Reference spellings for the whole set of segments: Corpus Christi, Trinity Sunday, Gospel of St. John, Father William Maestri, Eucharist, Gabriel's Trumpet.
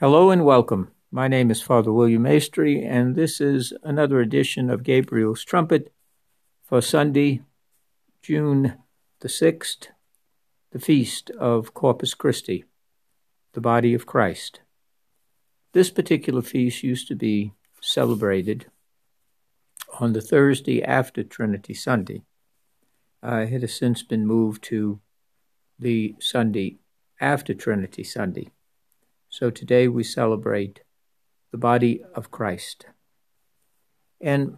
Hello and welcome. My name is Father William Maestri, and this is another edition of Gabriel's Trumpet for Sunday, June the 6th, the Feast of Corpus Christi, the Body of Christ. This particular feast used to be celebrated on the Thursday after Trinity Sunday. It has since been moved to the Sunday after Trinity Sunday. So today we celebrate the body of Christ. And,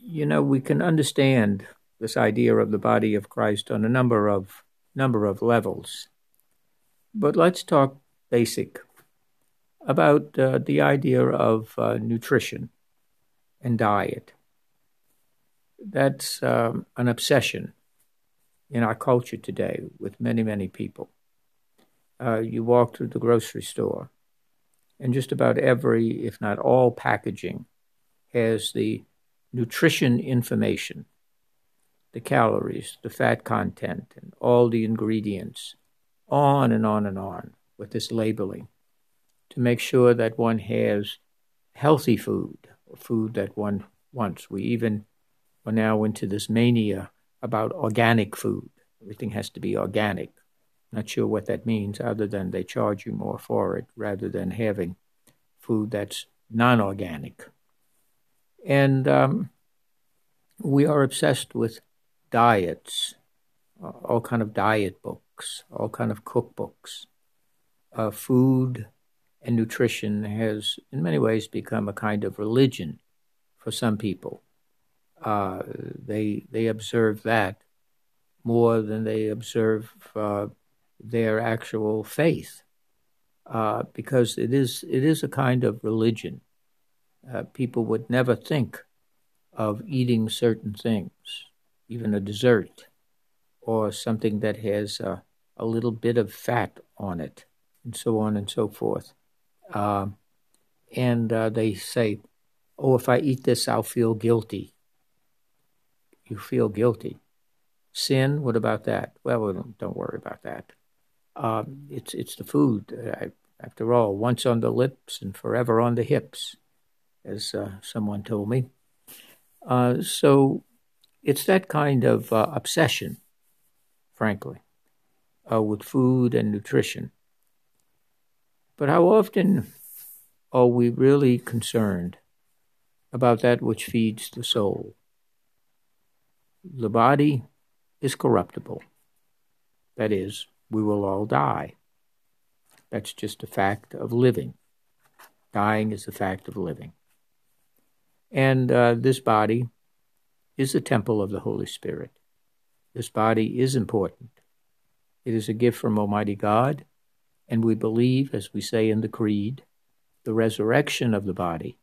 we can understand this idea of the body of Christ on a number of levels. But let's talk basic about the idea of nutrition and diet. That's an obsession in our culture today with many, many people. You walk through the grocery store, and just about every, if not all, packaging has the nutrition information, the calories, the fat content, and all the ingredients, on and on and on, with this labeling, to make sure that one has healthy food, or food that one wants. We even are now into this mania about organic food. Everything has to be organic. Not sure what that means, other than they charge you more for it rather than having food that's non-organic. And we are obsessed with diets, all kind of diet books, all kind of cookbooks. Food and nutrition has, in many ways, become a kind of religion for some people. They observe that more than they observe their actual faith, because it is a kind of religion. People would never think of eating certain things, even a dessert or something that has a little bit of fat on it, and so on and so forth. And they say, oh, if I eat this, I'll feel guilty. You feel guilty. Sin, what about that? Well, don't worry about that. It's the food, after all, once on the lips and forever on the hips, as someone told me. So it's that kind of obsession, frankly, with food and nutrition. But how often are we really concerned about that which feeds the soul? The body is corruptible. That is, we will all die. That's just a fact of living. Dying is a fact of living. And this body is the temple of the Holy Spirit. This body is important. It is a gift from Almighty God, and we believe, as we say in the Creed, the resurrection of the body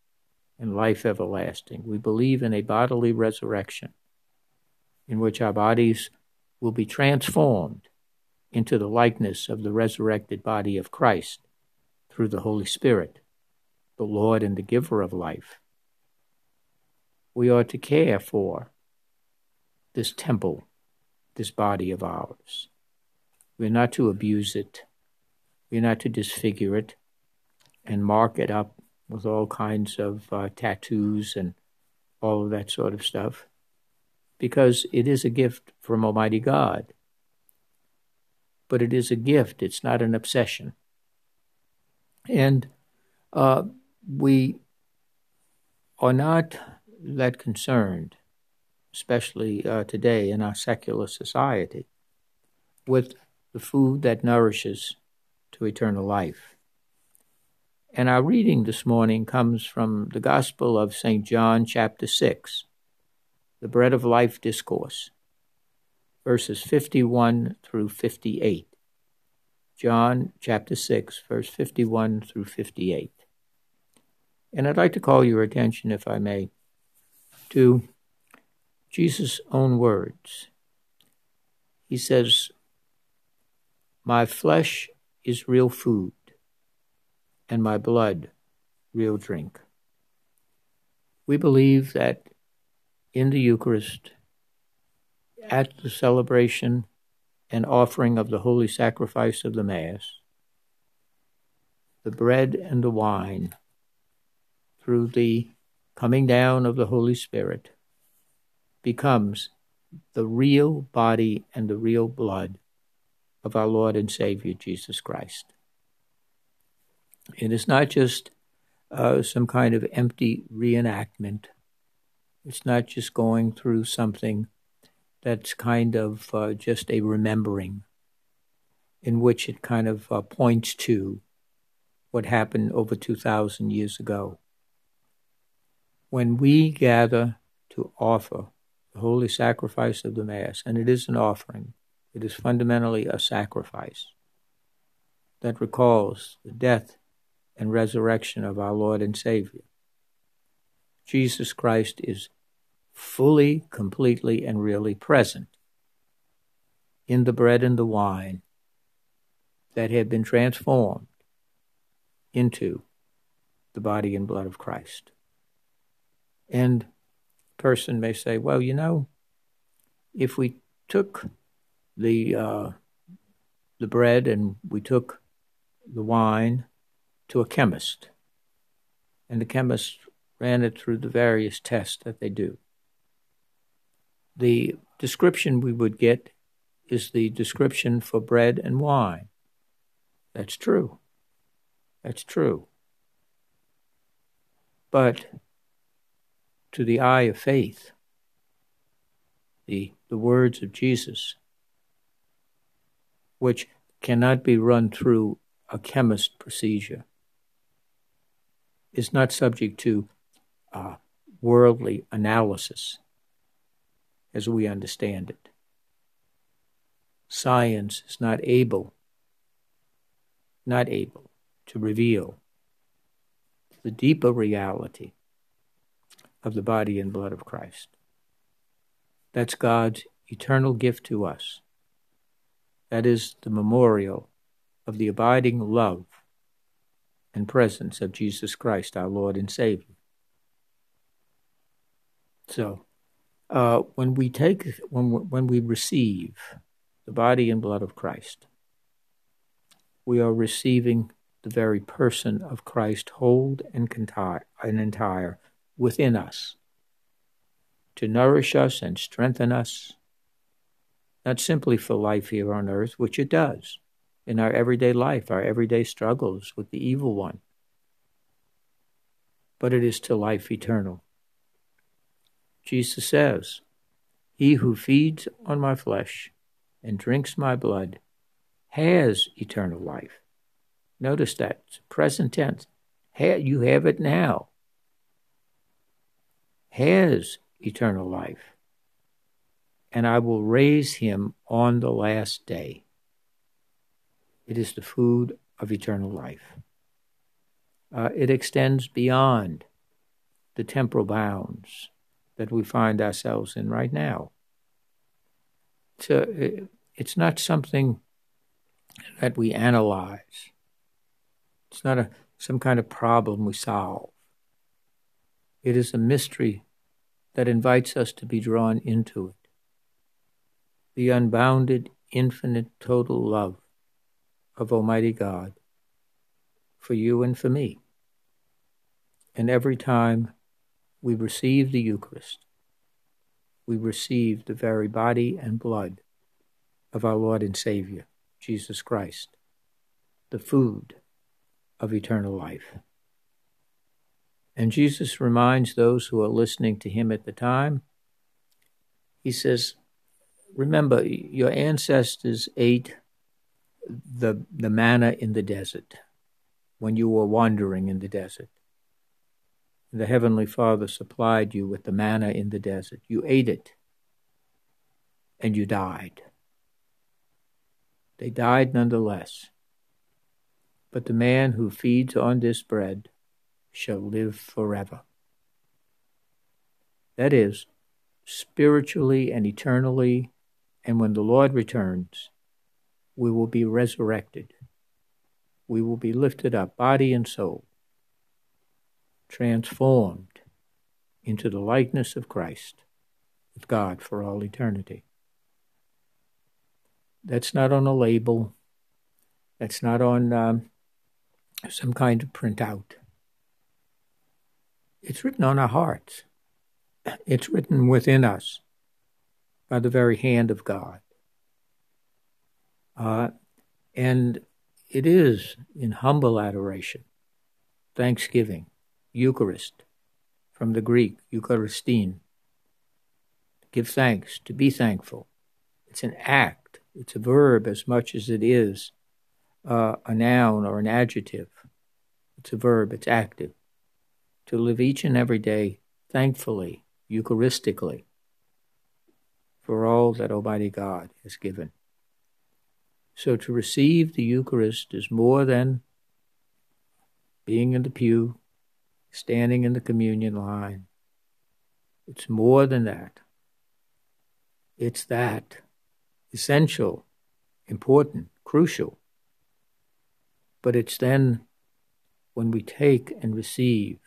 and life everlasting. We believe in a bodily resurrection in which our bodies will be transformed into the likeness of the resurrected body of Christ through the Holy Spirit, the Lord and the giver of life. We are to care for this temple, this body of ours. We're not to abuse it. We're not to disfigure it and mark it up with all kinds of tattoos and all of that sort of stuff, because it is a gift from Almighty God. But it is a gift, it's not an obsession. And we are not that concerned, especially today in our secular society, with the food that nourishes to eternal life. And our reading this morning comes from the Gospel of St. John, chapter 6, the Bread of Life Discourse, verses 51 through 58. John chapter 6, verse 51 through 58. And I'd like to call your attention, if I may, to Jesus' own words. He says, "My flesh is real food, and my blood real drink." We believe that in the Eucharist, at the celebration and offering of the holy sacrifice of the Mass, the the bread and the wine through the coming down of the Holy Spirit becomes the real body and the real blood of our Lord and Savior, Jesus Christ. It is not just some kind of empty reenactment. It's not just going through something that's kind of just a remembering in which it kind of points to what happened over 2,000 years ago. When we gather to offer the holy sacrifice of the Mass, and it is an offering, it is fundamentally a sacrifice that recalls the death and resurrection of our Lord and Savior. Jesus Christ is fully, completely, and really present in the bread and the wine that have been transformed into the body and blood of Christ. And a person may say, well, you know, if we took the bread and we took the wine to a chemist, and the chemist ran it through the various tests that they do, the description we would get is the description for bread and wine. That's true. That's true. But to the eye of faith, the words of Jesus, which cannot be run through a chemist procedure, is not subject to worldly analysis as we understand it. Science is not able to reveal the deeper reality of the body and blood of Christ. That's God's eternal gift to us. That is the memorial of the abiding love and presence of Jesus Christ, our Lord and Savior. So, when we receive the body and blood of Christ, we are receiving the very person of Christ, whole and entire, within us, to nourish us and strengthen us, not simply for life here on earth, which it does, in our everyday life, our everyday struggles with the evil one, but it is to life eternal. Jesus says, "He who feeds on my flesh and drinks my blood has eternal life." Notice that. It's present tense. You have it now. Has eternal life. And I will raise him on the last day. It is the food of eternal life. It extends beyond the temporal bounds that we find ourselves in right now. So it's not something that we analyze. It's not some kind of problem we solve. It is a mystery that invites us to be drawn into it. The unbounded, infinite, total love of Almighty God for you and for me. And every time we receive the Eucharist, we receive the very body and blood of our Lord and Savior, Jesus Christ, the food of eternal life. And Jesus reminds those who are listening to him at the time, he says, remember, your ancestors ate the manna in the desert when you were wandering in the desert. The Heavenly Father supplied you with the manna in the desert. You ate it, and you died. They died nonetheless. But the man who feeds on this bread shall live forever. That is, spiritually and eternally, and when the Lord returns, we will be resurrected. We will be lifted up, body and soul, transformed into the likeness of Christ, of God for all eternity. That's not on a label. That's not on some kind of printout. It's written on our hearts. It's written within us by the very hand of God. And it is in humble adoration, thanksgiving, Eucharist, from the Greek, Eucharistine. Give thanks, to be thankful. It's an act. It's a verb as much as it is a noun or an adjective. It's a verb. It's active. To live each and every day thankfully, Eucharistically, for all that Almighty God has given. So to receive the Eucharist is more than being in the pew, standing in the communion line. It's more than that. It's that essential, important, crucial. But it's then when we take and receive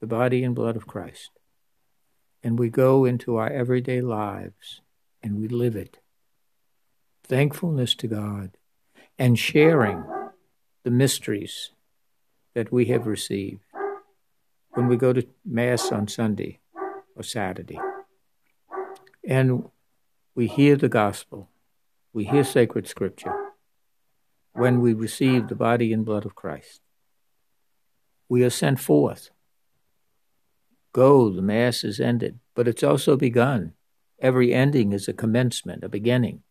the body and blood of Christ, and we go into our everyday lives and we live it. Thankfulness to God and sharing the mysteries that we have received when we go to Mass on Sunday or Saturday. And we hear the gospel, we hear sacred scripture when we receive the body and blood of Christ. We are sent forth. Go, the Mass is ended, but it's also begun. Every ending is a commencement, a beginning,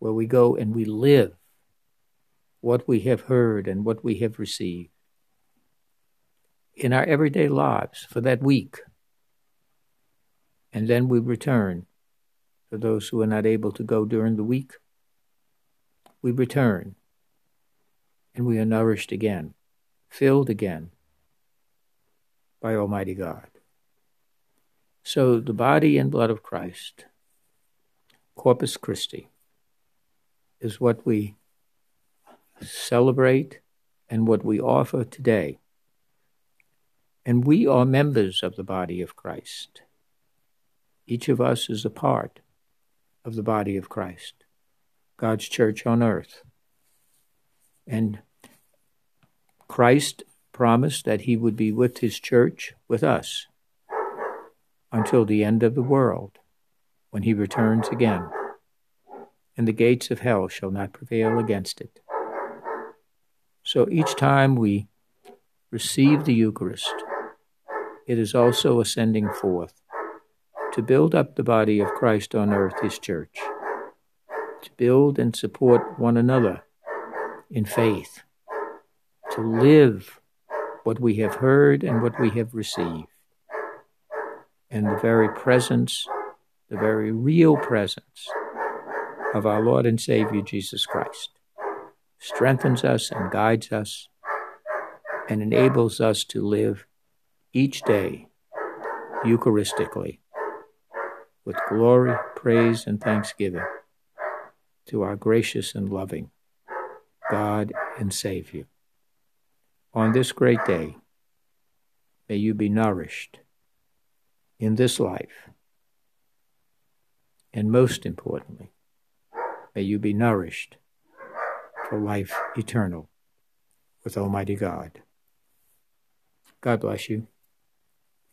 where we go and we live what we have heard and what we have received in our everyday lives for that week. And then we return. For those who are not able to go during the week, we return and we are nourished again, filled again by Almighty God. So the body and blood of Christ, Corpus Christi, is what we celebrate and what we offer today. And we are members of the body of Christ. Each of us is a part of the body of Christ, God's church on earth. And Christ promised that he would be with his church, with us, until the end of the world, when he returns again. And the gates of hell shall not prevail against it. So each time we receive the Eucharist, it is also a sending forth to build up the body of Christ on earth, his church, to build and support one another in faith, to live what we have heard and what we have received. And the very presence, the very real presence of our Lord and Savior Jesus Christ strengthens us and guides us and enables us to live each day Eucharistically, with glory, praise, and thanksgiving to our gracious and loving God and Savior. On this great day, may you be nourished in this life, and most importantly, may you be nourished for life eternal with Almighty God. God bless you.